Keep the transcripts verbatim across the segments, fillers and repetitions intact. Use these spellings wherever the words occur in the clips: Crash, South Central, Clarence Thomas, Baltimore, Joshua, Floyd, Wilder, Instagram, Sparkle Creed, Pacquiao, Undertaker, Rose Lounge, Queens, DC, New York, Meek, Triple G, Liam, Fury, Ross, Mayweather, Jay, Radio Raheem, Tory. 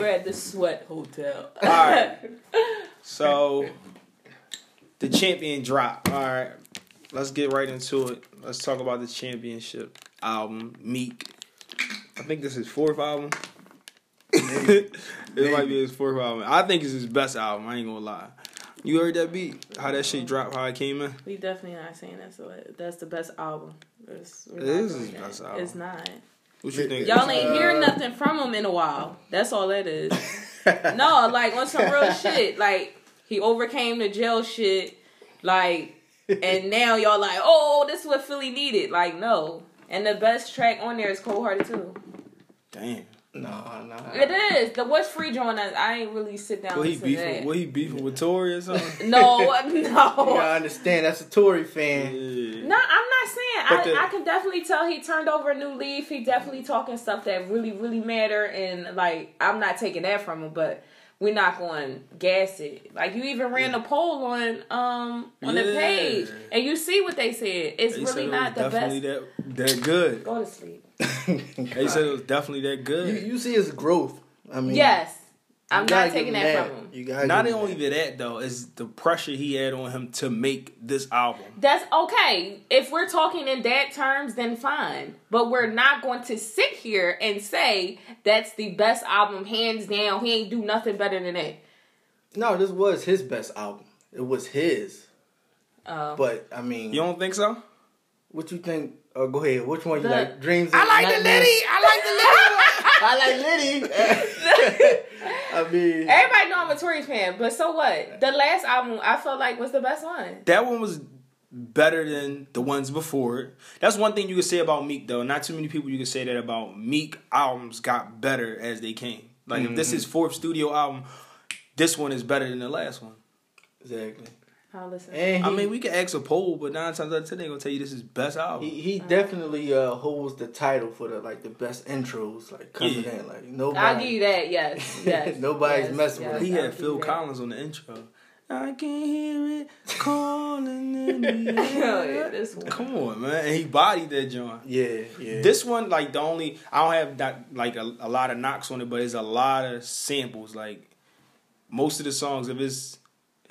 We're at the Sweat Hotel. All right. So, the champion drop. All right. Let's get right into it. Let's talk about the championship album, Meek. I think this is his fourth album. Maybe. It Maybe. might be his fourth album. I think it's his best album. I ain't gonna lie. You heard that beat? How that shit dropped? How it came in? We definitely not saying that. So that's the best album. It's, it is his that. best album. It's not. What you think? Y'all ain't uh, hearing nothing from him in a while. That's all that is. No, like on some real shit. Like he overcame the jail shit. Like and now y'all like, oh, this is what Philly needed. Like no. And the best track on there is Cold Hearted Too. Damn. Nah, nah. It is. The What's Free joint, I ain't really sit down and listen to that. What he beefing with Tory or something? No, no. I understand. That's a Tory fan. Yeah. No, I'm not saying. But I the, I can definitely tell he turned over a new leaf. He definitely talking stuff that really, really matter. And, like, I'm not taking that from him, but we're not going to gas it. Like, you even ran yeah. a poll on um on yeah. the page. And you see what they said. It's they really said not it was the definitely best. That, that good. Go to sleep. They said it was definitely that good. You, you see his growth. I mean, yes, I'm not taking that, that from him. You gotta not only that. that though is the pressure he had on him to make this album. That's okay. If we're talking in that terms, then fine. But we're not going to sit here and say that's the best album hands down. He ain't do nothing better than that. No, this was his best album. It was his. Oh. But I mean, you don't think so? What you think? Oh, go ahead. Which one you the, like? Dreams. I like the Liddy. I like the Liddy. I like Liddy. I mean, everybody know I'm a Tory fan, but so what? The last album I felt like was the best one. That one was better than the ones before it. That's one thing you could say about Meek, though. Not too many people you could say that about. Meek albums got better as they came. Like mm-hmm. if this is his fourth studio album, this one is better than the last one. Exactly. I'll listen. And he, I mean, we can ask a poll, but nine times out of ten, they're gonna tell you this is best album. He, he definitely uh, holds the title for the like the best intros, like coming yeah. in, like nobody. I'll give you that. Yes, yes. Nobody's yes, messing yes, with. He I'll had Phil Collins on the intro. I can hear it calling in the air. This one. Come on, man. And he bodied that joint. Yeah, yeah. This one, like the only I don't have that like a, a lot of knocks on it, but it's a lot of samples. Like most of the songs, if it's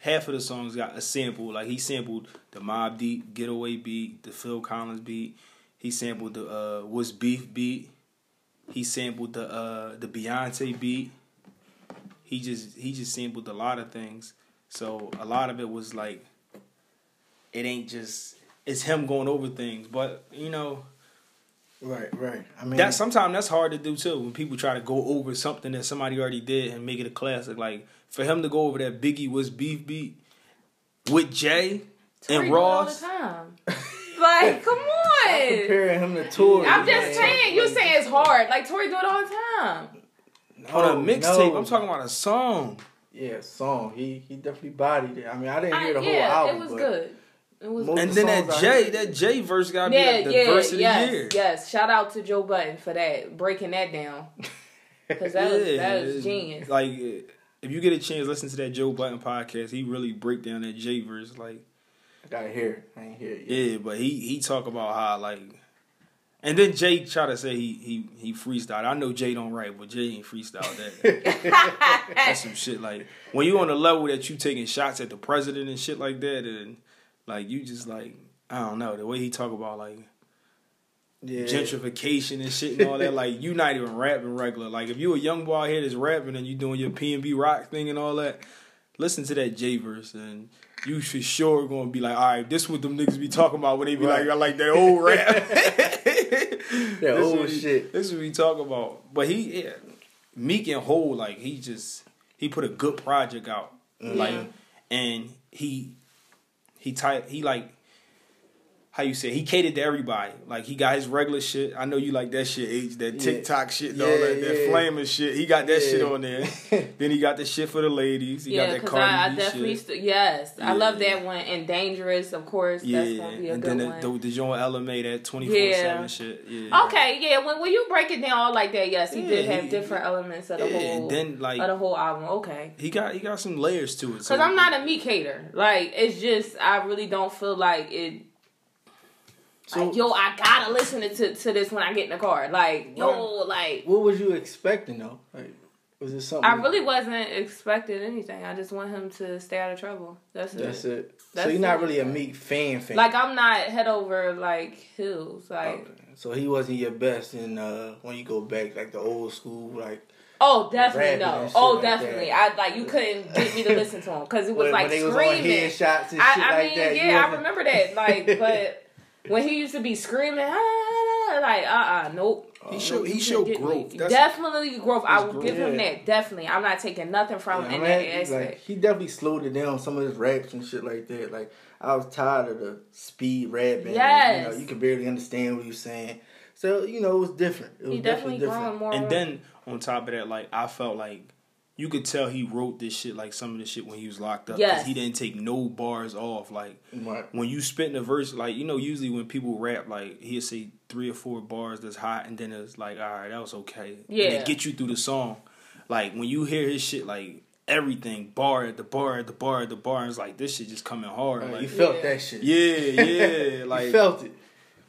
half of the songs got a sample. Like, he sampled the Mobb Deep Getaway beat, the Phil Collins beat. He sampled the uh, What's Beef beat. He sampled the uh, the Beyonce beat. He just he just sampled a lot of things. So, a lot of it was like, it ain't just, it's him going over things. But, you know. Right, right. I mean, that sometimes that's hard to do, too. When people try to go over something that somebody already did and make it a classic, like, for him to go over that Biggie was beef beat with Jay Tory and Ross. All the time. Like, come on. I'm comparing him to Tory. I'm just saying. You say it's hard. Like, Tory do it all the time. No, on a mixtape. No. I'm talking about a song. Yeah, song. He he definitely bodied it. I mean, I didn't hear the I, whole yeah, album. Yeah, it was but good. It was and then that Jay, that Jay verse got yeah, me like the yeah, verse of yes, the year. Yes, shout out to Joe Budden for that, breaking that down. Because that, yeah, that was genius. Like, if you get a chance, listen to that Joe Budden podcast. He really break down that Jay verse. Like, I gotta hear it. I ain't hear it yet. Yeah, but he he talk about how, like, and then Jay try to say he he he freestyled. I know Jay don't write, but Jay ain't freestyled that. That's some shit. Like, when you on the level that you taking shots at the president and shit like that, and like, you just, like, I don't know. The way he talk about, like, yeah. gentrification and shit and all that. Like, you not even rapping regular. Like, if you a young boy out here that's rapping and you doing your P and B rock thing and all that, listen to that J verse and you for sure going to be like, all right, this what them niggas be talking about when they be right. like, I like that old rap. That old he, shit. This is what we talk about. But he, yeah, Meek and Hole, like, he just, he put a good project out. Mm-hmm. Like, and he... He ty- he like, how you say, he catered to everybody. Like, he got his regular shit. I know you like that shit, H, that TikTok yeah. shit, and yeah, all that, yeah. that flaming shit. He got that yeah. shit on there. Then he got the shit for the ladies. He yeah, got that Cardi I, I definitely shit. St- yes, yeah. I love that one. And Dangerous, of course. Yeah, that's going to be a and good then the, one. The John L M A, that twenty-four seven yeah. shit. Yeah. Okay, yeah, when, when you break it down all like that, yes, he yeah, did have he, different he, elements of the, yeah, whole, then, like, of the whole album. Okay. He got he got some layers to it. Because so I'm not a Meek hater. Like, it's just, I really don't feel like it... So, like, yo, I gotta listen to, to to this when I get in the car. Like, yo, like... What was you expecting, though? Like, Was it something? I really wasn't expecting anything. I just want him to stay out of trouble. That's it. That's it. That's so you're not it. really a Meek fan fan. Like, I'm not head over, like, heels. Like, okay. So he wasn't your best in, uh, when you go back, like, the old school, like... Oh, definitely, no. Oh, like definitely. That. I like you couldn't get me to listen to him because it was when, like when screaming. Was on headshots and I, shit I like mean, that, yeah, I remember that. Like, but when he used to be screaming, ah, like, uh, uh, nope. He uh, showed, he showed growth. Definitely growth. I will growth. give him that. Definitely, I'm not taking nothing from him yeah, in that aspect. Like, he definitely slowed it down. Some of his raps and shit like that. Like, I was tired of the speed rapping. Yes, and, you know, you could barely understand what he was saying. So, you know, it was different. It was he definitely, definitely different. More and then on top of that, like, I felt like you could tell he wrote this shit, like some of this shit when he was locked up. Yes. He didn't take no bars off. Like, right. When you spit in a verse, like, you know, usually when people rap, like, he'll say three or four bars that's hot, and then it's like, all right, that was okay. Yeah. And they get you through the song. Like, when you hear his shit, like, everything, bar at the bar at the bar at the bar, it's like, this shit just coming hard. Right, like, you felt yeah. that shit. Yeah, yeah. Like, you felt it.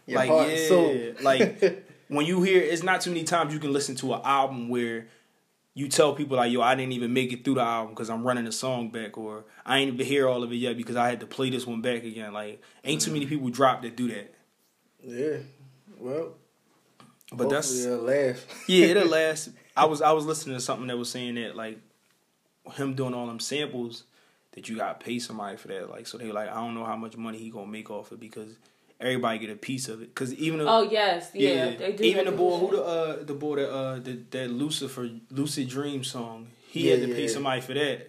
Like, yeah, soul. Like, when you hear, it's not too many times you can listen to an album where you tell people, like, yo, I didn't even make it through the album because I'm running the song back, or I ain't even hear all of it yet because I had to play this one back again. Like, ain't too many people drop that do that. Yeah, well, but that's it'll last. Yeah, it'll last. I was, I was listening to something that was saying that, like, him doing all them samples, that you got to pay somebody for that. Like, so they were like, I don't know how much money he going to make off it because... everybody get a piece of it, cause even the, oh yes yeah, yeah they do even the boy who the uh the boy that uh the, that Lucifer Lucid Dream song he yeah, had to yeah, pay yeah. somebody for that.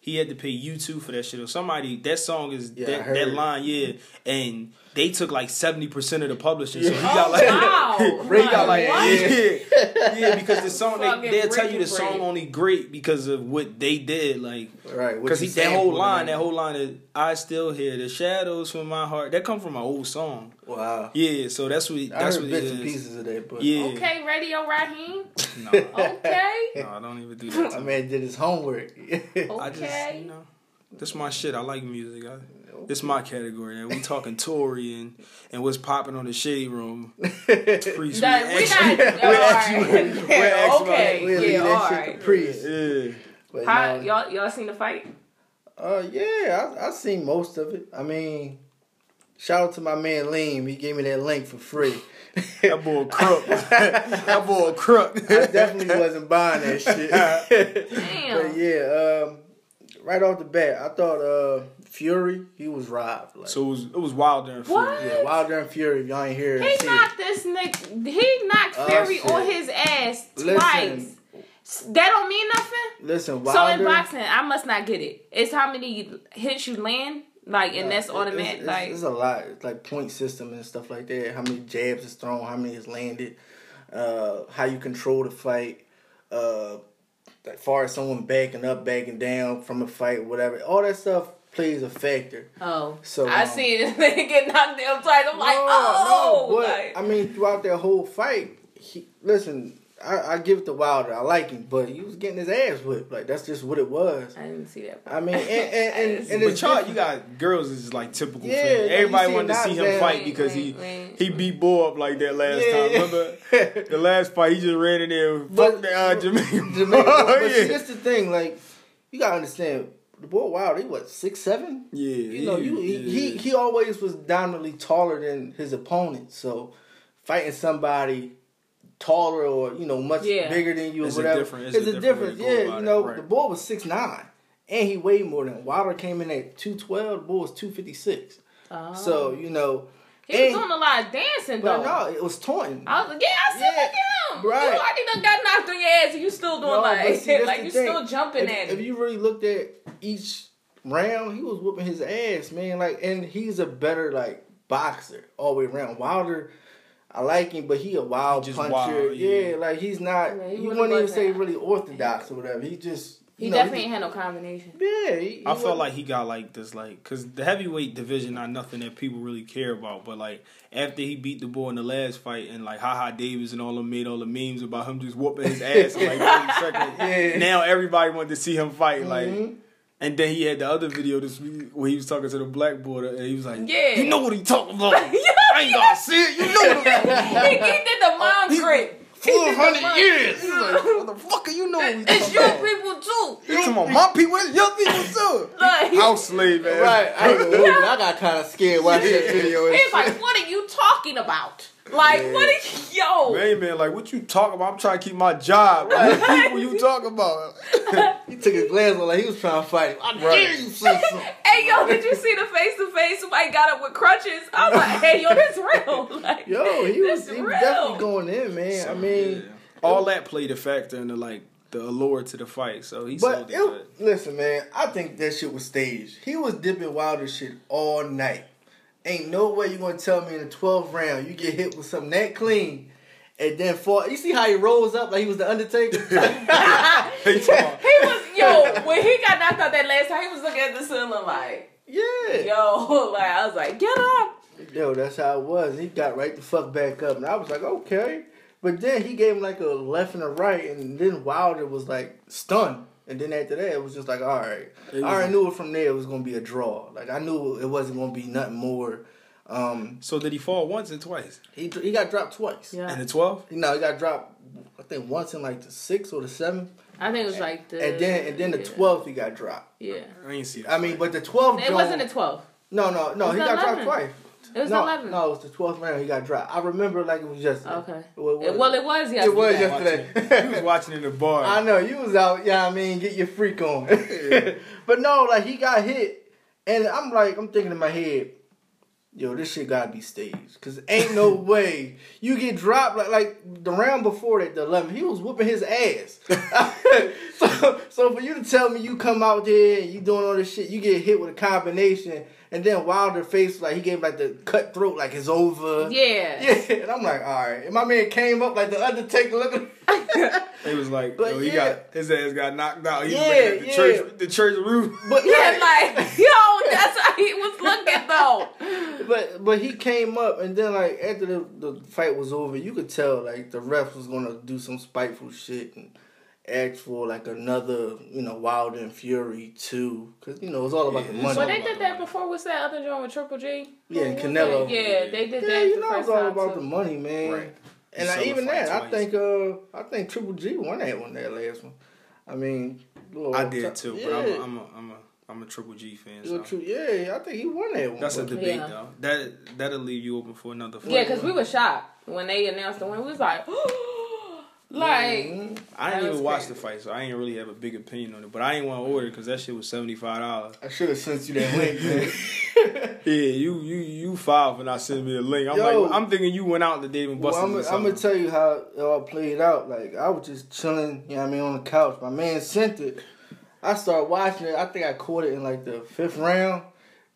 He had to pay U two for that shit or somebody. That song is yeah, that, that line yeah, and they took like seventy percent of the publishing. So he got like wow, Ray like, got like what? yeah yeah because the song they they'll tell you the song only great because of what they did like right because he that whole line that whole line is. I still hear the shadows from my heart. That come from my old song. Wow. Yeah, so that's what I that's heard what bits it is. And pieces of that, but yeah. Okay, Radio Raheem. No. Okay. No, I don't even do that. My man did his homework. Okay. I just, you know, that's my shit. I like music. I, okay. This my category. And we talking Tory and, and what's popping on the Shade Room. Priest. That, we actually, not. We're actually. Right. We're actually. Okay. We're yeah. All right. Priest. Yeah. But How, no. Y'all y'all seen the fight? Uh yeah, I I seen most of it. I mean, shout out to my man Liam. He gave me that link for free. That boy crook. That boy crook. I definitely wasn't buying that shit. Damn. But yeah, um, right off the bat, I thought uh, Fury he was robbed. Like, so it was it was Wilder and Fury. What? Yeah, Wilder and Fury. If y'all ain't hear it, he knocked this nigga. He knocked uh, Fury shit. on his ass twice. Listen, that don't mean nothing? Listen, Wilder... So in boxing, I must not get it. It's how many hits you land, like, and yeah, that's automatic. It's, like, it's a lot. It's like point system and stuff like that. How many jabs is thrown, how many is landed, uh, how you control the fight, uh, as far as someone backing up, backing down from a fight, whatever. All that stuff plays a factor. Oh. So I um, see this nigga get knocked down twice. I'm no, like, oh! No, but, like, I mean, throughout that whole fight, he, listen... I, I give it to Wilder. I like him, but he was getting his ass whipped. Like, that's just what it was. I didn't see that. Part. I mean, and and, and, and but y'all, you got girls is like typical. Yeah, fan. Everybody wanted to see him bad. fight because wait, wait, he wait. he beat Bo up like that last yeah. time. Remember the last fight? He just ran in there and fucked the uh, Jamaican. Jamaican. But, but yeah. See, that's the thing. Like, you gotta understand. The boy Wilder, he what six seven? Yeah. You know, yeah, you he, yeah. he he always was dominantly taller than his opponent. So fighting somebody taller or, you know, much yeah. bigger than you or whatever. It's a difference. It's a difference. Yeah, you know, right. The boy was six nine and he weighed more than Wilder came in at two twelve. The boy was two fifty-six. Oh. So, you know. He and, was doing a lot of dancing, but though. But no, it was taunting. I was, yeah, I said yeah, that down. Right. You already done got knocked on your ass and you still doing no, like, see, like you still jumping if, at it. If you really looked at each round, he was whooping his ass, man. Like, and he's a better, like, boxer all the way around. Wilder... I like him, but he a wild he puncher. Wild, yeah. yeah, like he's not. Yeah, he you really wouldn't even say really orthodox or whatever. He just he know, definitely he just, ain't had no combination. Yeah, he, he I felt like he got like this, like because the heavyweight division not nothing that people really care about. But like after he beat the boy in the last fight, and like Ha Ha Davis and all them made all the memes about him just whooping his ass in like thirty seconds. Yeah. Now everybody wanted to see him fight, mm-hmm. like. And then he had the other video this week where he was talking to the black boy, and he was like, yeah. You know what he talking about. I ain't gonna see it. You know what he did the mom grip. twelve hundred years. He's like, what the fuck are you know? It, it's your about? people too. You come on, my people, it's your people too. Like, house slave, man. Right. I, I got kind of scared watching that video. He's like, what are you talking about? Like, man. What is, yo? Man, man, like, what you talking about? I'm trying to keep my job. Right. What people you talking about? He took his glasses off like he was trying to fight him. I dare right. you say something. Hey, yo, did you see the face-to-face? Somebody got up with crutches. I'm like, hey, yo, that's real. Like, yo, he was, he was definitely going in, man. So, I mean. Yeah. All that played a factor into, like, the allure to the fight. So, he but sold it. it listen, man, I think that shit was staged. He was dipping Wilder shit all night. Ain't no way you gonna tell me in the twelfth round you get hit with something that clean and then fall. You see how he rolls up like he was the Undertaker? He was, yo, when he got knocked out that last time, he was looking at the ceiling like, yeah. Yo, like, I was like, get up. Yo, that's how it was. He got right the fuck back up. And I was like, okay. But then he gave him like a left and a right, and then Wilder was like stunned. And then after that, it was just like, all right. I already knew it from there it was going to be a draw. Like, I knew it wasn't going to be nothing more. Um, so, did he fall once and twice? He he got dropped twice. Yeah. In the twelfth? No, he got dropped, I think, once in, like, the sixth or the seventh. I think it was, like, the... And then and then the yeah. twelfth, he got dropped. Yeah. I didn't see that. I mean, but the twelfth... It wasn't the twelfth. No, no, no. He got dropped twice. It was no, eleven. No, it was the twelfth round. He got dropped. I remember like it was yesterday. Okay. Well, it was, well, it was yesterday. It was yesterday. You was watching in the bar. I know. You was out. Yeah, I mean, get your freak on. Yeah. But no, like he got hit, and I'm like, I'm thinking in my head, yo, this shit gotta be staged, cause ain't no way you get dropped like like the round before that, the eleventh. He was whooping his ass. so, so for you to tell me you come out there and you doing all this shit, you get hit with a combination. And then Wilder face, like, he gave, like, the cutthroat, like, it's over. Yeah. Yeah. And I'm like, all right. And my man came up like the Undertaker looking. He was like, but yo, he yeah. got, his ass got knocked out. He yeah, was looking at the, yeah. church, the church roof. But, yeah, like, like, yo, that's how he was looking, though. But but he came up, and then, like, after the, the fight was over, you could tell, like, the ref was going to do some spiteful shit and act for like another, you know, Wilder and Fury two, because you know it's all about yeah, the money. Well, they did that before. What's that other joint with Triple G? Yeah, and Canelo. Yeah, they did yeah, that. Yeah, you know it's all about too. the money, man. Right. And I, even that, twice. I think, uh, I think Triple G won that one, that last one. I mean, well, I did too, yeah. but I'm, I'm, a, I'm a, I'm a Triple G fan. So. Tri- yeah, I think he won that one. That's a debate yeah. though. That that'll leave you open for another fight. Yeah, because we were shocked when they announced the win. We was like. Like, mm-hmm. I didn't even watch crazy. the fight, so I didn't really have a big opinion on it. But I didn't want to order because that shit was seventy-five dollars. I should have sent you that link, man. Yeah, you you you filed for not sending me a link. I'm Yo, like, I'm thinking you went out the day and busted well, I'm, I'm gonna tell you how it all played out. Like, I was just chilling, you know what I mean, on the couch. My man sent it. I started watching it. I think I caught it in like the fifth round.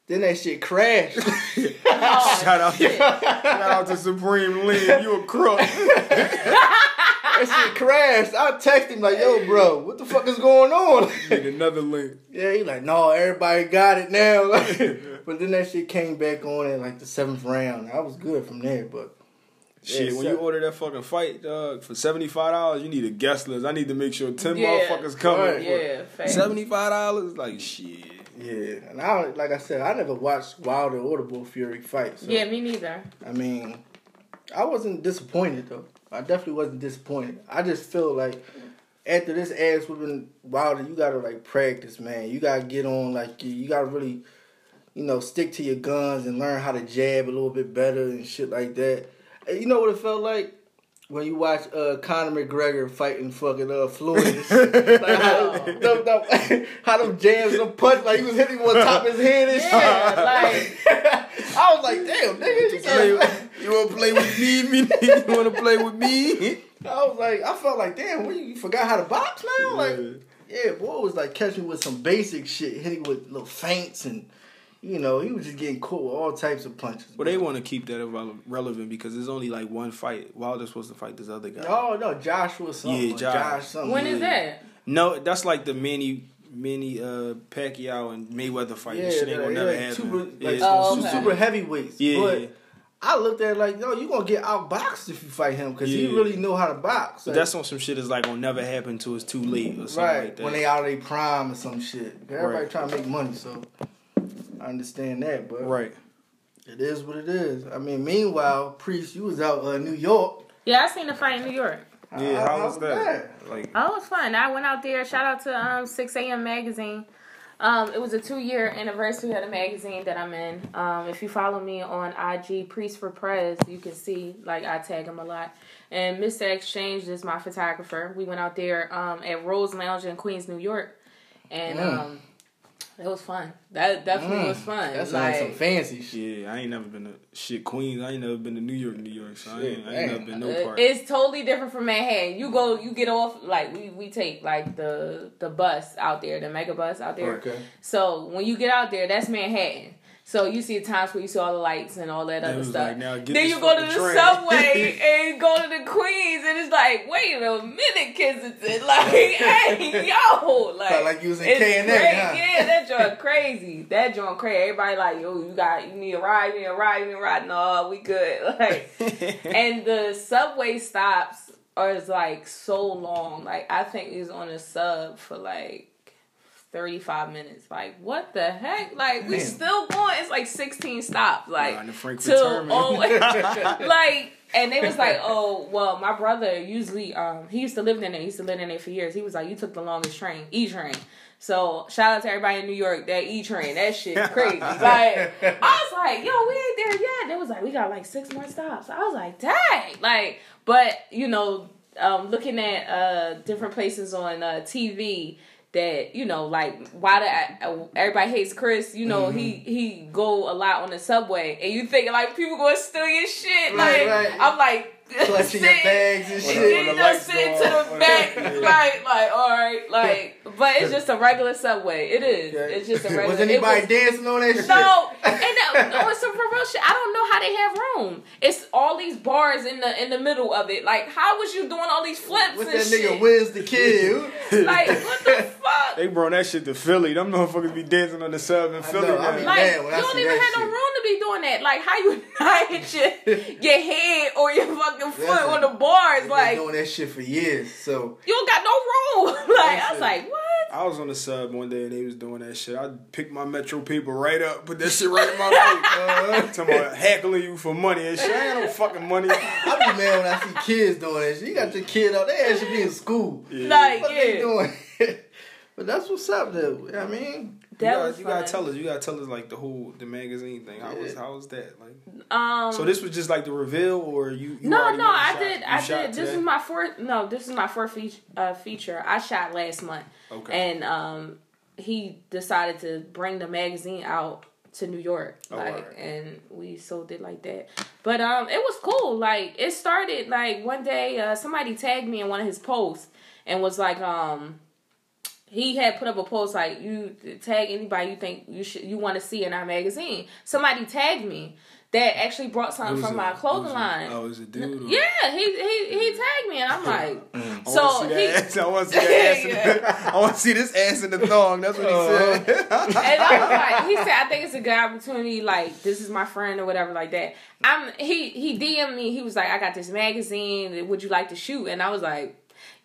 Then that shit crashed. Oh, shout out, shit. Shout out to Supreme Lynn. You a crook. That shit crashed. I texted him like, yo, bro, what the fuck is going on? Need another link. Yeah, he like, no, everybody got it now. But then that shit came back on in like the seventh round. I was good from there, but. Shit, yeah, when you order that fucking fight, dog, for seventy-five dollars, you need a guest list. I need to make sure ten yeah. motfuckers come. Right. Yeah, seventy-five dollars? Like, shit. Yeah, and I like I said, I never watched Wilder or the Bull Fury fight. So, yeah, me neither. I mean, I wasn't disappointed though. I definitely wasn't disappointed. I just feel like after this ass whooping Wilder, you gotta like practice, man. You gotta get on like you, you gotta really, you know, stick to your guns and learn how to jab a little bit better and shit like that. And you know what it felt like? When you watch uh, Conor McGregor fighting fucking uh, Floyd, like how, them, them, how them jabs, them punch, like he was hitting one top of his head and yeah, shit. Like, I was like, damn, nigga, you, you want to play with me? me you want to play with me? I was like, I felt like, damn, what, you forgot how to box now? Like, yeah, boy was like catching with some basic shit, hitting with little feints and. You know, he was just getting caught with all types of punches. Well, man. They want to keep that relevant because there's only like one fight. Wilder's supposed to fight this other guy. Oh, no, Joshua something. Yeah, Josh. Josh something. When yeah. is that? No, that's like the mini, mini uh, Pacquiao and Mayweather fight. Yeah, this shit ain't going to never happen. Super, like, yeah, oh, okay. super heavyweights. Yeah. But I looked at it like, yo, you're going to get outboxed if you fight him because yeah. he really know how to box. Like, that's on some shit that's like going to never happen until it's too late or something right, like that. When they out of their prime or some shit. Everybody right. trying to make money, so... I understand that, but right, it is what it is. I mean, meanwhile, Priest, you was out in uh, New York. Yeah, I seen the fight in New York. Yeah, how was that? that? Like, oh, it was fun. I went out there. Shout out to um six a.m. Magazine. Um, it was a two-year anniversary of the magazine that I'm in. Um, if you follow me on I G, Priest for Prez, you can see, like, I tag him a lot. And Mister Exchange is my photographer. We went out there um, at Rose Lounge in Queens, New York. And mm. um, it was fun. That definitely mm. was fun. That's like some fancy shit. Yeah, I ain't never been to shit Queens. I ain't never been to New York, New York. So I ain't, I ain't never been no part. It's totally different from Manhattan. You go, you get off, like we, we take like the the bus out there, the mega bus out there. Okay. So when you get out there, that's Manhattan. So you see Times Square, you see all the lights and all that other stuff. Like, now then you go to the train. subway and go to the Queens, and it's like, wait a minute, kids, it's like, hey, yo, like, so like you was in K and M, huh? Yeah, that joint crazy. That joint crazy. Everybody like, yo, you got, you need a ride, you need a ride, you need a ride. No, we good. Like, and the subway stops are like so long. Like, I think it was on a sub for like thirty-five minutes. Like, what the heck? Like, we Man. still going. It's like sixteen stops. Like, till oh, like, and they was like, oh, well, my brother usually, um, he used to live in there. He used to live in there for years. He was like, you took the longest train, E train. So, shout out to everybody in New York, that E train, that shit crazy. Like, I was like, yo, we ain't there yet. They was like, we got like six more stops. I was like, dang. Like, but, you know, um, looking at uh different places on uh, T V, that, you know, like, why the, everybody hates Chris, you know, mm-hmm. he he go a lot on the subway, and you think, like, people gonna steal your shit, right, like, right. I'm like, clutching your bags and shit, you know, sitting to the back, the like, like, alright, like, but it's just a regular subway, it is, okay. It's just a regular, was anybody was, dancing on that shit? No, and no, no, it's some real shit, I don't know how they have room, it's all these bars in the, in the middle of it, like, how was you doing all these flips with and shit? With that nigga, where's the kid? Like, what the fuck? They brought that shit to Philly, them motherfuckers be dancing on the sub in Philly, know, I mean, like, man, when you I don't even have no room to be doing that, like, how you not hit your, your head or your fucking foot like, on the bars, I've like been doing that shit for years. So you don't got no room. Like, I was like, what? I was on the sub one day and they was doing that shit. I picked my Metro paper right up, put that shit right in my face. Uh, talking about heckling you for money and shit. I ain't got no fucking money. I be mad when I see kids doing that shit. You got your kid out there, should be in school. Yeah. Like, what yeah. they doing? But that's what's up, though. I mean, that you, gotta, you gotta tell us. You gotta tell us like the whole the magazine thing. How yeah. was how was that? Like, um, so this was just like the reveal, or you? you no, no, I shot, did, I did. This today? is my fourth. No, this is my fourth feature. Uh, feature. I shot last month. Okay. And um, he decided to bring the magazine out to New York, oh, like, right. and we sold it like that. But um, it was cool. Like, it started like one day. Uh, somebody tagged me in one of his posts and was like, um. He had put up a post like, you tag anybody you think you should, you want to see in our magazine. Somebody tagged me that actually brought something from my clothing line. Oh, it was a dude? Or? Yeah, he he he tagged me, and I'm like, I so want to see he. Ass. I want to see ass. yeah. the, I want to see this ass in the thong. That's what uh, he said. And I was like, he said, I think it's a good opportunity. Like, this is my friend or whatever, like that. I'm he he D M'd me. He was like, I got this magazine. Would you like to shoot? And I was like.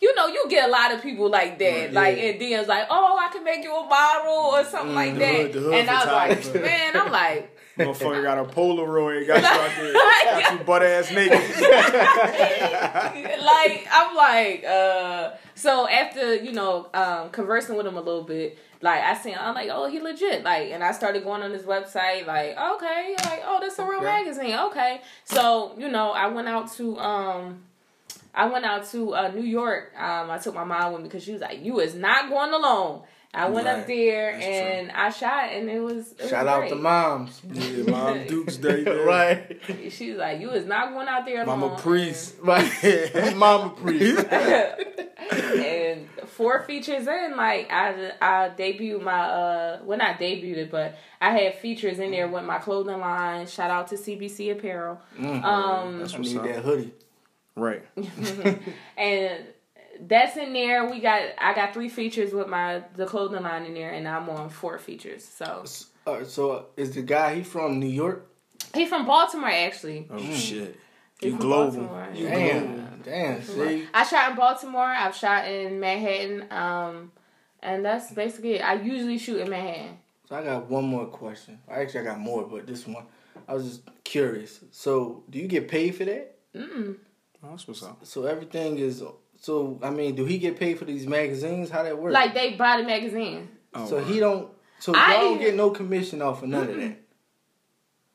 You know, you get a lot of people like that, yeah. like in D Ms, like, oh, I can make you a model or something mm, like the that. Hood, the hood and I was like, man, I'm like, motherfucker got a Polaroid, got you out there, got you butt ass naked. Like, I'm like, uh, so after you know, um, conversing with him a little bit, like I seen, I'm like, oh, he legit, like, and I started going on his website, like, okay, like, oh, that's a real okay. magazine, okay. So you know, I went out to, um. I went out to uh, New York. Um, I took my mom with me because she was like, "You is not going alone." I went right. up there That's and true. I shot, and it was it shout was out great. to moms, yeah, Mom Duke's Day, right? She's like, "You is not going out there alone." Mama Priest, right? Mama Priest. And four features in, like I, I debuted my uh, well not debuted it, but I had features in there with my clothing line. Shout out to C B C Apparel. Mm-hmm. Um, That's what I need that hoodie. Right. And that's in there. We got I got three features with my the clothing line in there, and I'm on four features. So uh, so is the guy he from New York? He from Baltimore actually. Oh mm. shit. He you global. You Damn. Global. Damn. See? I shot in Baltimore. I've shot in Manhattan. Um and that's basically it. I usually shoot in Manhattan. So I got one more question. Actually I got more, but this one I was just curious. So do you get paid for that? Mm. That's what's up. So everything is. So I mean, do he get paid for these magazines? How that work? Like they buy the magazine. Oh, so wow. he don't. So I y'all don't get no commission off of none mm-hmm. of that.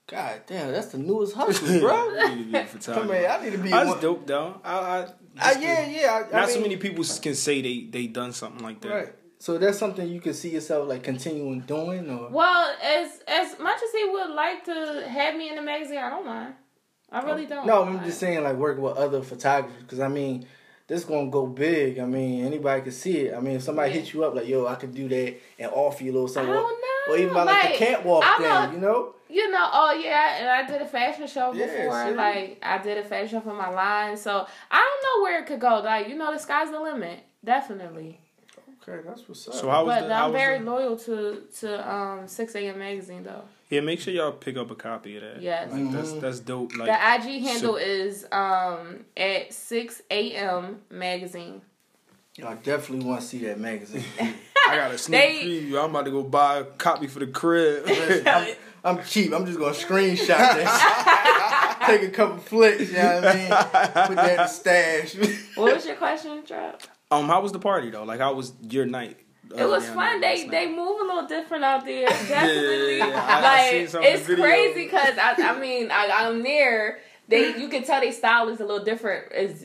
God damn, that's the newest hustle, bro. I need to be a photographer. Come here, I need to be. That's one. Dope, though. I, I, I yeah, the, yeah. I, not I mean, so many people can say they they done something like that. Right. So that's something you can see yourself like continuing doing, or well, as as much as he would like to have me in the magazine, I don't mind. I really don't. No, mind. I'm just saying like work with other photographers because I mean, this gonna go big. I mean, anybody can see it. I mean, if somebody yeah. hits you up like, yo, I could do that and offer you a little something, I don't know. Or even by like, like the catwalk I'm thing, a, you know. You know, oh yeah, and I did a fashion show before. Yeah, like I did a fashion show for my line, so I don't know where it could go. Like you know, the sky's the limit, definitely. Okay, that's what's up. So how was but the, how I'm was very the... loyal to to um, six a.m. Magazine though. Yeah, make sure y'all pick up a copy of that. Yes, like, mm-hmm. that's that's dope. Like the I G handle so... is um, at six a.m. Magazine. Y'all definitely want to see that magazine. I got a sneak preview. I'm about to go buy a copy for the crib. I'm, I'm cheap. I'm just gonna screenshot this. Take a couple flicks. You know what I mean? Put that in the stash. What was your question, Trap? Um, how was the party though? Like, how was your night? It was fun. They night. They move a little different out there. Definitely. Yeah, yeah, yeah. Like it's crazy because I I mean I, I'm there. They you can tell their style is a little different. It's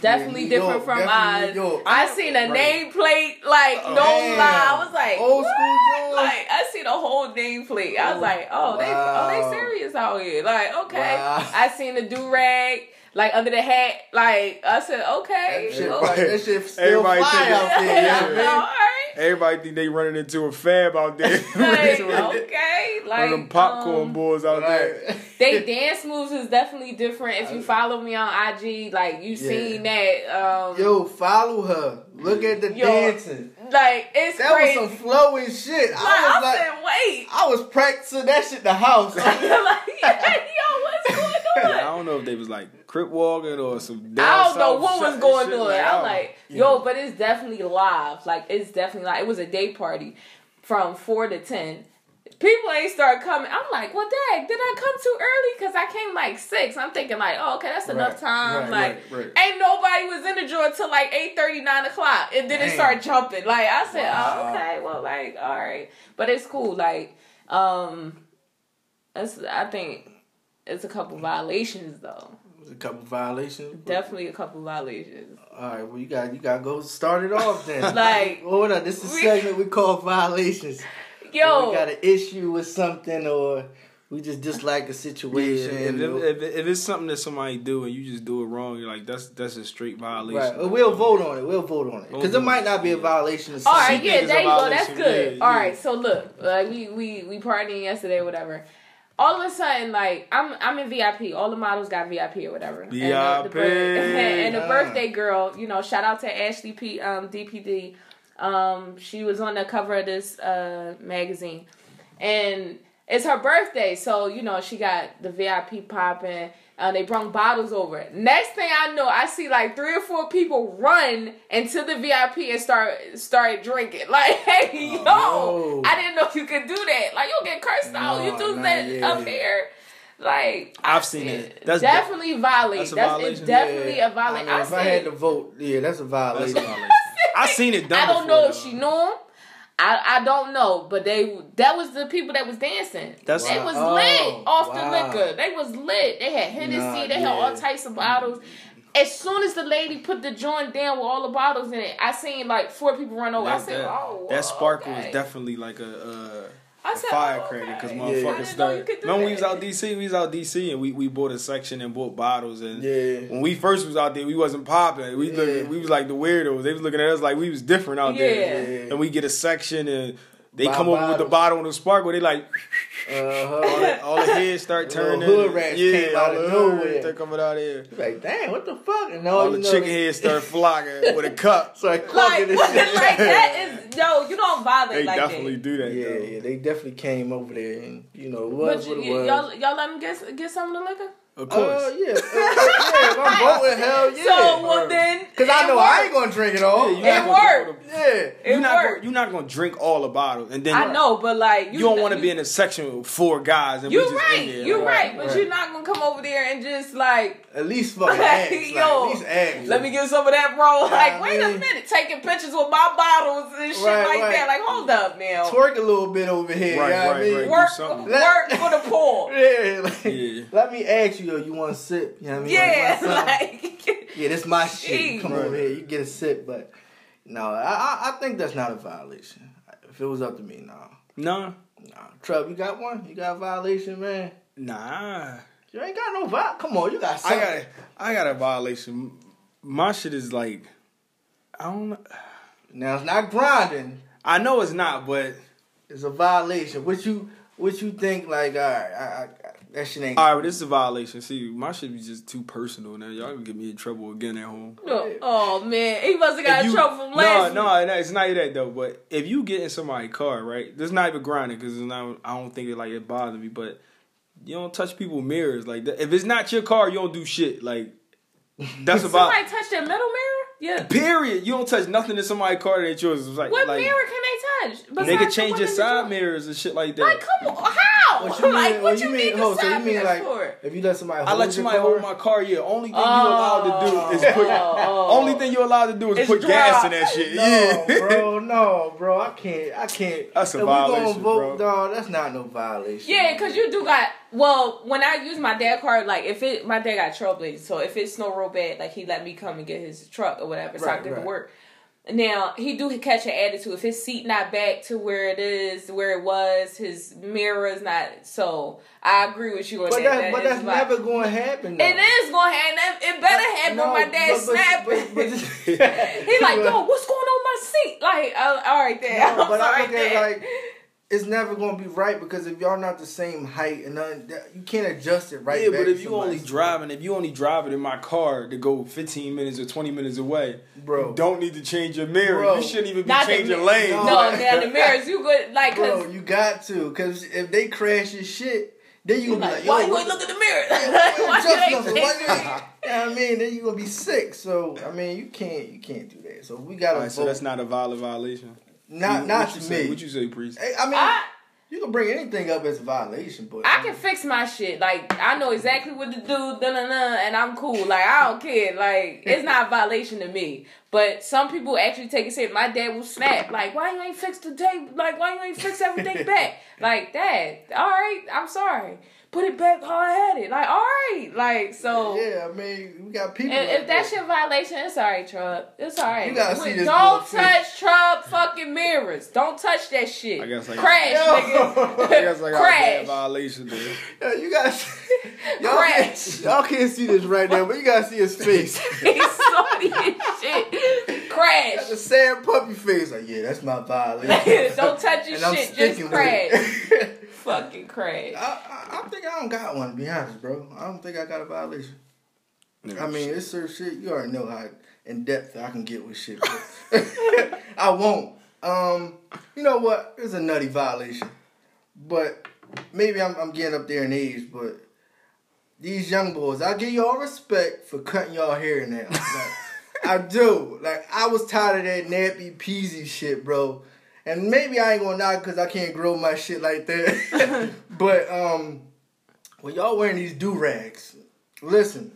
definitely yeah, different York, from definitely uh, I seen a right. nameplate like oh, no damn. Lie. I was like old what? School like I seen a whole nameplate. I was oh, like oh wow. they oh they serious out here. Like okay, wow. I seen a do-rag. Like, under the hat, like, I said, okay. That shit, okay. Like, that shit still everybody fly out there. Yeah, yeah, man. All right. Everybody think they running into a fab out there. Like, okay. Like, one of them popcorn um, boys out right. there. They dance moves is definitely different. If you follow me on I G, like, you yeah. seen that. Um, Yo, follow her. Look at the yo, dancing. Like, it's that crazy. That was some flowing shit. Like, I was I like, said, wait. I was practicing that shit in the house. Like, yeah, yo, what's going on? I don't know if they was like crip walking or some. I don't know what was going on. Like, I'm like, yo, but it's definitely live. Like, it's definitely live. It was a day party from four to ten. People ain't start coming. I'm like, well, dang, did I come too early? Because I came like six. I'm thinking like, oh, okay, that's enough right, time. Right, like, right, right. Ain't nobody was in the joint till like eight thirty, nine o'clock, and then dang. It started jumping. Like, I said, wow. Oh, okay, well, like, all right, but it's cool. Like, um, that's I think. It's a couple violations though. A couple violations. Definitely a couple violations. All right, well you got you got to go start it off then. Like, hold on, this is a we, segment we call violations. Yo, we got an issue with something or we just dislike a situation. Yeah, if, if, if, if it's something that somebody do and you just do it wrong, you're like that's that's a straight violation. Right, we'll vote on it. We'll vote on it because it might not be a violation. All right, yeah, there you go. That's good. Yeah, all yeah. right, so look, like we we we partying yesterday, whatever. All of a sudden, like, I'm I'm in V I P. All the models got V I P or whatever. V I P! And, uh, the, birth- and the birthday girl, you know, shout out to Ashley P. Um, D P D. Um, she was on the cover of this uh, magazine. And it's her birthday, so, you know, she got the V I P popping. Uh, they brought bottles over. Next thing I know, I see, like, three or four people run into the V I P and start start drinking. Like, hey, yo, oh, no. I didn't know you could do that. Like, you'll get cursed no, out. You do nah, that yeah, up yeah. here. Like, I've seen it. That's definitely de- violate. That's, that's it's definitely yeah. a violation. I mean, if I had it. To vote, yeah, that's a violation. That's a violation. I've seen it done I don't before, know though. If she knew him. I, I don't know, but they that was the people that was dancing. That's they wow. was lit off wow. the liquor. They was lit. They had Hennessy. Nah, they yeah. had all types of bottles. As soon as the lady put the joint down with all the bottles in it, I seen like four people run over. That, I said, that, "Oh, that sparkle okay. was definitely like a, a, a said, firecracker because okay. motherfuckers yeah. started." Remember, we was out D C. We was out D C and we, we bought a section and bought bottles. And yeah. when we first was out there, we wasn't popping. We yeah. looked, we was like the weirdos. They was looking at us like we was different out yeah. there. Yeah. And we get a section and they Buy come bottles. Over with the bottle and the sparkle. They like. Uh-huh. All the, the heads start turning. Hood rats yeah, came out of nowhere. They're coming out of here. You're like, dang, what the fuck? And all, all the chicken heads start flocking with a cup. It's like, like, this shit. Like that is no, you don't bother. They like definitely that. Do that. Yeah, though. Yeah, they definitely came over there, and you know, it was but what it was. Y'all, y'all let them get get some of the liquor. Of course. Uh, yeah. Uh, yeah, if I'm voting, hell yeah. So, well then. Because I know worked. I ain't going to drink it all. Yeah, it worked. Yeah. It you're, worked. Not gonna, you're not going to drink all the bottles. And then I know, but like. You, you don't want to be in a section with four guys. And you're just right. In there, you're right. right. But right. you're not going to come over there and just like. At least fucking ask. Like, yo, at least ask. Let me get some of that, bro. Like, wait a minute. Taking pictures with my bottles and shit right, like right. that. Like, hold up now. Twerk a little bit over here. Right, right, I mean? right. Work, work for the poor. Yeah, like, yeah. Let me ask you. Yo, you want a sip? You know what I mean? Yeah, like, like yeah, that's my geez. shit. Come over here, you get a sip, but no, I I think that's not a violation. If it was up to me, no, no, no. Trev, you got one? You got a violation, man? Nah, you ain't got no violation. Come on, you got something. I got a, I got a violation. My shit is like, I don't know. Now it's not grinding. I know it's not, but it's a violation. What you what you think? Like, all right, I. I That shit ain't. Alright, but this is a violation. See, my shit be just too personal now. Y'all gonna get me in trouble again at home. Oh, oh man. He must have got you, in trouble from last no, week. No, no, it's not that though. But if you get in somebody's car, right? This is not even grinding because I don't think it like it bothers me. But you don't touch people's mirrors like that. If it's not your car, you don't do shit. Like, that's about. Somebody touch that metal mirror? Yeah. Period. You don't touch nothing in somebody's car that yours is like. What like, mirror can they touch? Besides they can change your side you... mirrors and shit like that. Like, come on. How? What you mean, like, what, what you mean? Need oh, so you mean like for? If you let somebody hold I let somebody car? hold my car. Yeah. Only thing oh. you allowed to do is put. Oh. Only thing you allowed to do is it's put dry. gas in that shit. No, yeah. bro. No, bro. I can't. I can't. That's a if violation, we gonna vote, bro. Dog, that's not no violation. Yeah, because you do got. Well, when I use my dad card, like if it, my dad got trailblazed, so if it's snow real bad, like he let me come and get his truck or whatever, so right, I could right. work. Now he do catch an attitude if his seat not back to where it is, where it was, his mirror is not. So I agree with you on but that. that. But that that's never like, going to happen. Though. It is going to happen. It better happen. No, my dad snapping. He's like, yo, what's going on my seat? Like, uh, all right, Dad. No, I'm but sorry, I Dad. Like, it's never gonna be right because if y'all not the same height and none, you can't adjust it right. Yeah, back but if you only driving, if you only driving in my car to go fifteen minutes or twenty minutes away, bro, you don't need to change your mirror. Bro, you shouldn't even be not changing lanes. No, like, now the mirrors, you good like, cause, bro, you got to because if they crash your shit. Then you gonna like, be like, yo, why you ain't look at the mirror? I mean, then you gonna be sick. So I mean, you can't, you can't do that. So we gotta. Right, so that's not a violent violation. Not, you, not to me. Say, what you say, Priest? I mean, I, you can bring anything up as a violation, but I can fix my shit. Like I know exactly what to do, da da da, and I'm cool. Like I don't care. Like it's not a violation to me. But some people actually take it serious. My dad will snap. Like why you ain't fix the tape? Like why you ain't fix everything back? Like Dad, all right, I'm sorry. Put it back how I had it. Like all right, like so. Yeah, I mean we got people. And like if that's that. your violation, it's all right, Trump. It's all right. You gotta see this don't touch Trump fucking mirrors. Don't touch that shit. I guess I Crash, got, nigga. I guess I got Crash. a violation, dude. Yo, you gotta see, y'all Crash. Can't, y'all can't see this right now, but you gotta see his face. He's salty as shit. Crash. That's a sad puppy face. Like yeah, that's my violation. Don't touch your shit. Just crash. Fucking Crash. I, I, I think I don't got one, to be honest, bro. I don't think I got a violation. Never I mean, seen. It's certain shit. You already know how in depth I can get with shit. I won't. Um, you know what? It's a nutty violation. But maybe I'm, I'm getting up there in age, but these young boys, I give y'all respect for cutting y'all hair now. Like, I do. Like, I was tired of that nappy peasy shit, bro. And maybe I ain't gonna knock because I can't grow my shit like that. But um, when y'all wearing these do-rags, listen,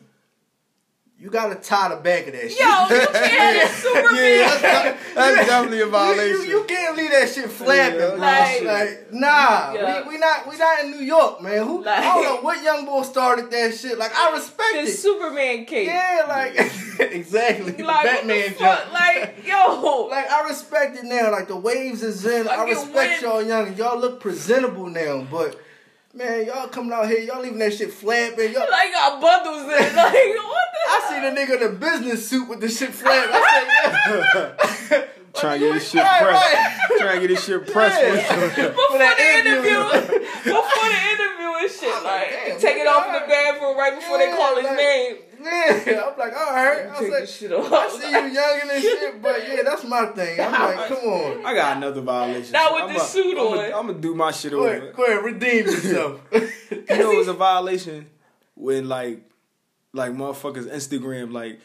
you gotta tie the back of that shit. Yo, you can't have that super yeah, that's, that's definitely a violation. You, you, you can't leave that shit flapping. Yeah, like, like, nah, yeah. we, we not we not in New York, man. Who like, I don't know what young boy started that shit. Like I respect this it. Superman cake. Yeah, like exactly. Like, Batman jump. Like. Yo, like I respect it now. Like the waves is in. I, I respect win. y'all young. Y'all look presentable now, but man, y'all coming out here, y'all leaving that shit flapping. Y'all like got bundles in. Like what the? I see the nigga in the business suit with the shit flapping. I said, yeah. Trying to get his shit pressed. Trying to get his shit pressed. Before the interview, before the interview and shit, like damn, take it off in the bathroom right before yeah, they call his like, name. Yeah, I'm like, all right. I was like, shit off. I see you youngin' and shit, but yeah, that's my thing. I'm like, come on. I got another violation. Not with I'm this a, suit I'm on. A, I'm gonna do my shit over. Go ahead, redeem yourself. You know, it was a violation when like like motherfuckers Instagram, like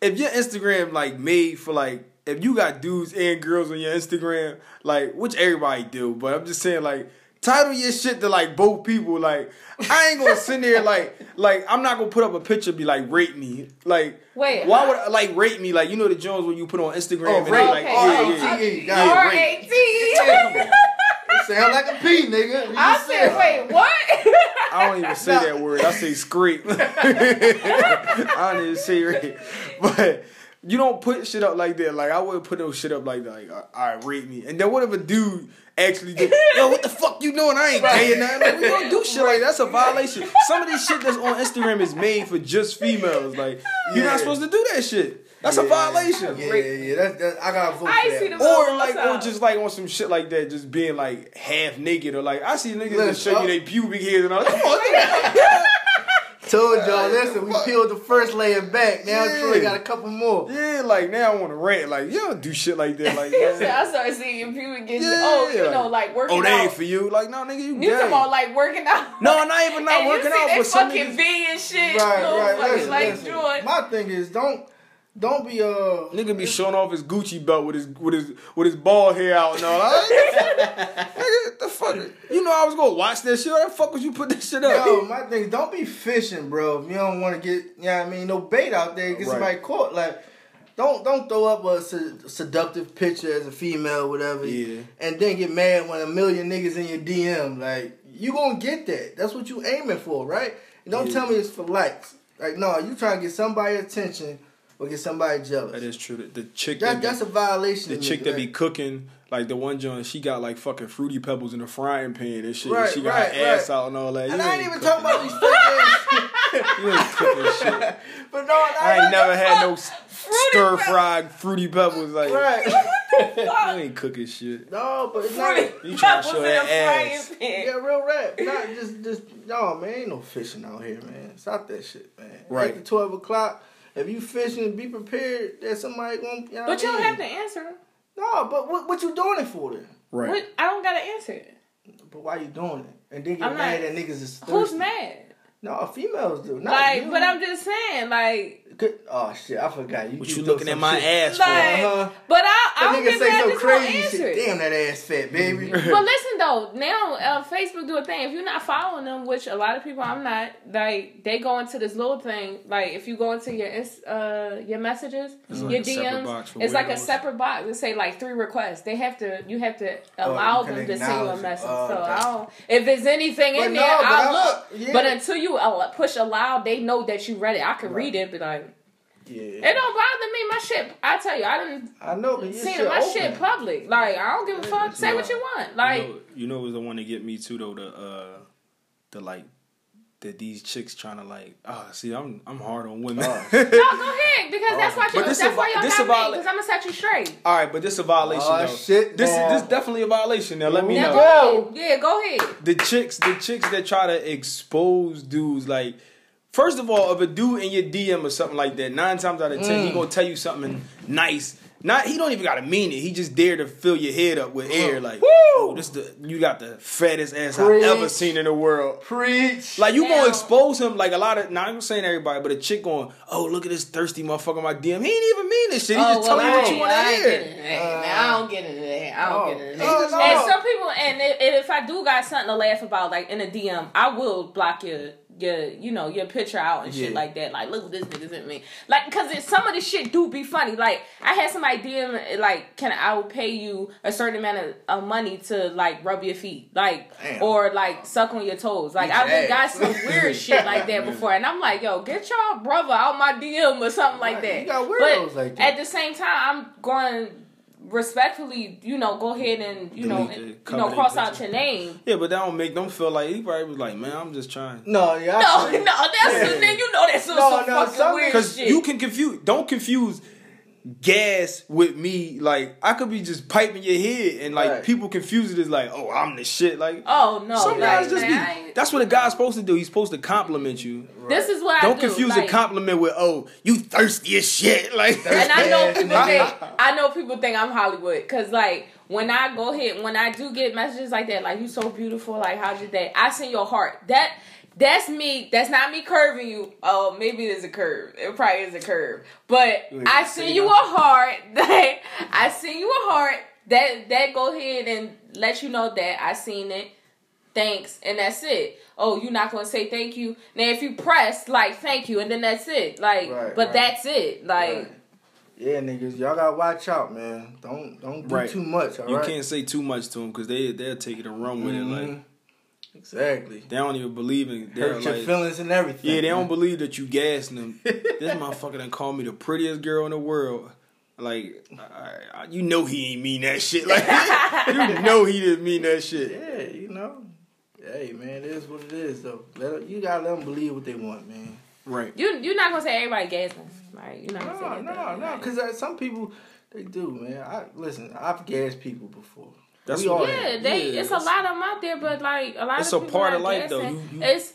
if your Instagram like made for like if you got dudes and girls on your Instagram, like which everybody do, but I'm just saying like title your shit to like both people. Like I ain't gonna sit there like like I'm not gonna put up a picture and be like rate me. Like wait, why huh? would I like rate me? Like you know the Jones when you put on Instagram oh, rate, and like R A T E, got it. R A T E. Sound like a P, nigga. I said, wait, what? I don't even say no. that word. I say scrape. I don't even say rate. But you don't put shit up like that. Like I wouldn't put no shit up like that. Like, all right, rate me. And then what if a dude actually did, yo, what the fuck you doing? I ain't paying nothing. Like, we don't do shit like that. That's a violation. Some of this shit that's on Instagram is made for just females. Like you're yeah. not supposed to do that shit. That's yeah, a violation. Yeah, yeah, yeah. That's, that's, I gotta vote I for that. Or like, or just like on some shit like that, just being like half naked or like I see niggas that show you they pubic hairs and all. Come on. Told y'all, listen, we peeled the first layer back. Now yeah. Troy got a couple more. Yeah, like now I want to rant. Like, you don't do shit like that. Like, so I started seeing your pubic getting yeah. oh, you know, like working out. Oh, they out. Ain't for you. Like, no, nigga, you gay. You talking about like working out? No, not even not and working you see out. But fucking V and shit. Right, no, right. Listen, like, listen. My thing is, don't. Don't be a uh, nigga be showing off his Gucci belt with his with his with his bald hair out and all. Nigga, the fuck? You know I was gonna watch that shit. How the fuck would you put that shit up? Yo, my thing. Don't be fishing, bro. If you don't want to get, you know what I mean, no bait out there. Get right. somebody caught. Like, don't don't throw up a se- seductive picture as a female, whatever. Yeah. And then get mad when a million niggas in your D M. Like, you gonna get that? That's what you aiming for, right? And don't yeah. tell me it's for likes. Like, no, you trying to get somebody's attention. Or get somebody jealous. That is true. The, the chick that, that be, that's a violation. The chick that right? be cooking, like the one John, she got like fucking Fruity Pebbles in a frying pan and shit. Right, and she got right, her ass right. out and all that. You and I ain't even talking about these fucking. You ain't cooking shit. But no, I, I ain't never had no stir fried Fruity Pebbles like. Right. You ain't cooking shit. No, but it's not. You trying to show that ass? Yeah, real rap. Not just just y'all man. Ain't no fishing out here, man. Stop that shit, man. Right. After twelve o'clock. If you fishing, be prepared that somebody gonna. You know but you don't mean? Have to answer. No, but what what you doing it for then? Right. What, I don't gotta answer it. But why you doing it? And then get I'm mad like, that niggas is thirsty. Who's mad? No, females do. Not like, you. But I'm just saying, like. Good. Oh shit, I forgot. You what you looking at my shit. Ass for? Like, uh-huh. But I, I don't get mad. That niggas say so crazy shit. Damn, that ass fat, baby. But well, listen though, now uh, Facebook do a thing. If you're not following them, which a lot of people I'm not, like they go into this little thing. Like if you go into your uh your messages, it's your like D Ms, it's weirdos. Like a separate box that say like three requests. They have to, you have to allow oh, them to send you a message. Oh, so okay. I don't, if there's anything in no, there, I'll look. Yeah. But until you push allow, they know that you read it. I can right. read it, but like. Yeah. It don't bother me. My shit, I tell you, I didn't. I know, seen shit my open. Shit public. Like I don't give a fuck. Say no, what you want. Like you know, you know, it was the one that get me too though. The uh, the like that these chicks trying to like. Ah, oh, see, I'm I'm hard on women. no, go ahead because that's why you. That's a, why y'all got viola- me because I'm gonna set you straight. All right, but this a violation. Oh though. Shit, this man. This definitely a violation. Now let me now, know. Go yeah, go ahead. The chicks, the chicks that try to expose dudes like. First of all, if a dude in your D M or something like that, nine times out of ten, mm. he gonna tell you something nice. Not he don't even gotta mean it. He just dare to fill your head up with air. Like, oh, this the you got the fattest ass Preach. I've ever seen in the world. Preach. Like you Damn. Gonna expose him like a lot of. Now I'm saying everybody, but a chick going, oh look at this thirsty motherfucker in my D M. He ain't even mean this shit. He oh, just well, telling you what you want to hear. I don't get into that. I don't oh, get into that. Oh, no. And some people, and if, if I do got something to laugh about, like in a D M, I will block you. Your, you know, your picture out and shit yeah. like that. Like, look what this nigga's at me. Like, cause it, some of this shit do be funny. Like, I had somebody D M, like, can I will pay you a certain amount of uh, money to, like, rub your feet. Like, Damn. Or, like, suck on your toes. Like, I've been got some weird shit like that before. And I'm like, yo, get y'all brother out my D M or something like that. You got weirdos like that. At the same time, I'm going... Respectfully, you know, go ahead and you know, and, you know, cross out your name. Yeah, but that don't make them feel like he probably was like, man, I'm just trying. No, yeah, I no, no, that's yeah. then you know that's some, no, some no, fucking weird cause shit. Because you can confuse. Don't confuse gas with me. Like I could be just piping your head, and like right. people confuse it as like, oh, I'm the shit. Like, oh no, some guys like, just man, be. That's what a guy's supposed to do. He's supposed to compliment you. Right. This is what don't I don't confuse like, a compliment with oh you thirsty as shit like. And I know people think I know people think I'm Hollywood because like when I go ahead when I do get messages like that like you so beautiful like how did that I send your heart that That's me. That's not me curving you. Oh, maybe there's a curve. It probably is a curve. But yeah, I send you a heart. I send you a heart. That that go ahead and let you know that I seen it. Thanks. And that's it. Oh, you're not going to say thank you. Now, if you press, like, thank you. And then that's it. Like, right, but right. that's it. Like. Right. Yeah, niggas, y'all gotta watch out, man. Don't don't do right. too much, all you right? You can't say too much to them because they, they'll take it and run mm-hmm. with it. Like, exactly. They don't even believe in... Hurt your like, feelings and everything. Yeah, they man. don't believe that you gassing them. This motherfucker done called me the prettiest girl in the world. Like, I, I, you know he ain't mean that shit. Like, you know he didn't mean that shit. Yeah, you know. Hey, man, it is what it is, though. Let, you gotta let them believe what they want, man. Right. You, you're not gonna say everybody gassing. Like, you're not no, gonna say no, no, no. Because uh, some people, they do, man. I Listen, I've gassed people before. That's we all yeah, they, yeah, it's a lot of them out there, but, like, a lot it's of people It's a part of life, though. You, you, it's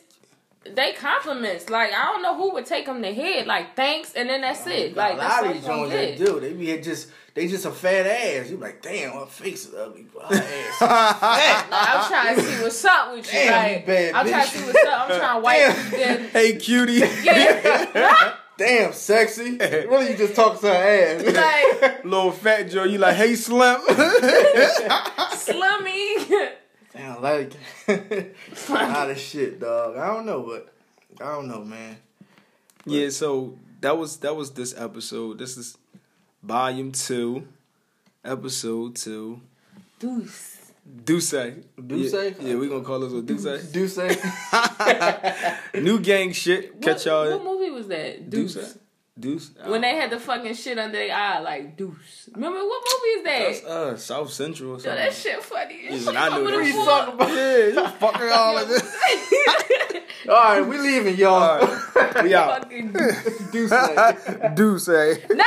They compliments. Like, I don't know who would take them to head. Like, thanks, and then that's it. Like, a lot that's of these Jones that do. They be just, they just a fat ass. You be like, damn, her face is ugly. Her ass. Like, I'm trying to see what's up with you. Damn, like, you bad I'm bitch. trying to see what's up. I'm trying to wipe you down. Hey, cutie. Yeah. Damn, sexy. Really, you just talking to her ass. Like, little fat Joe, you like, hey, slim. Slummy. Damn, like, a lot of shit, dog. I don't know, but I don't know, man. But. Yeah, so that was that was this episode. This is volume two, episode two. Deuce. Deuce. Deuce? Yeah, yeah we're going to call this what Deuce. Deuce. New gang shit. Catch what, y'all. What movie was that? Deuce. Deuce. Deuce. Oh. When they had the fucking shit under their eye, like Deuce. Remember what movie is that? That's uh South Central or something. Yo, that shit funny. Yeah, like, I knew what you talking about. Yeah, you fucking all of this. All right, we leaving y'all. All right. We out. Fucking Deuce. Deuce. Deuce. No.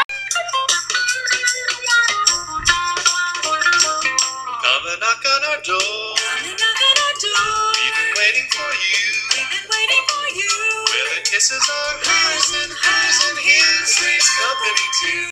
This is our hers and hers and his, his company too.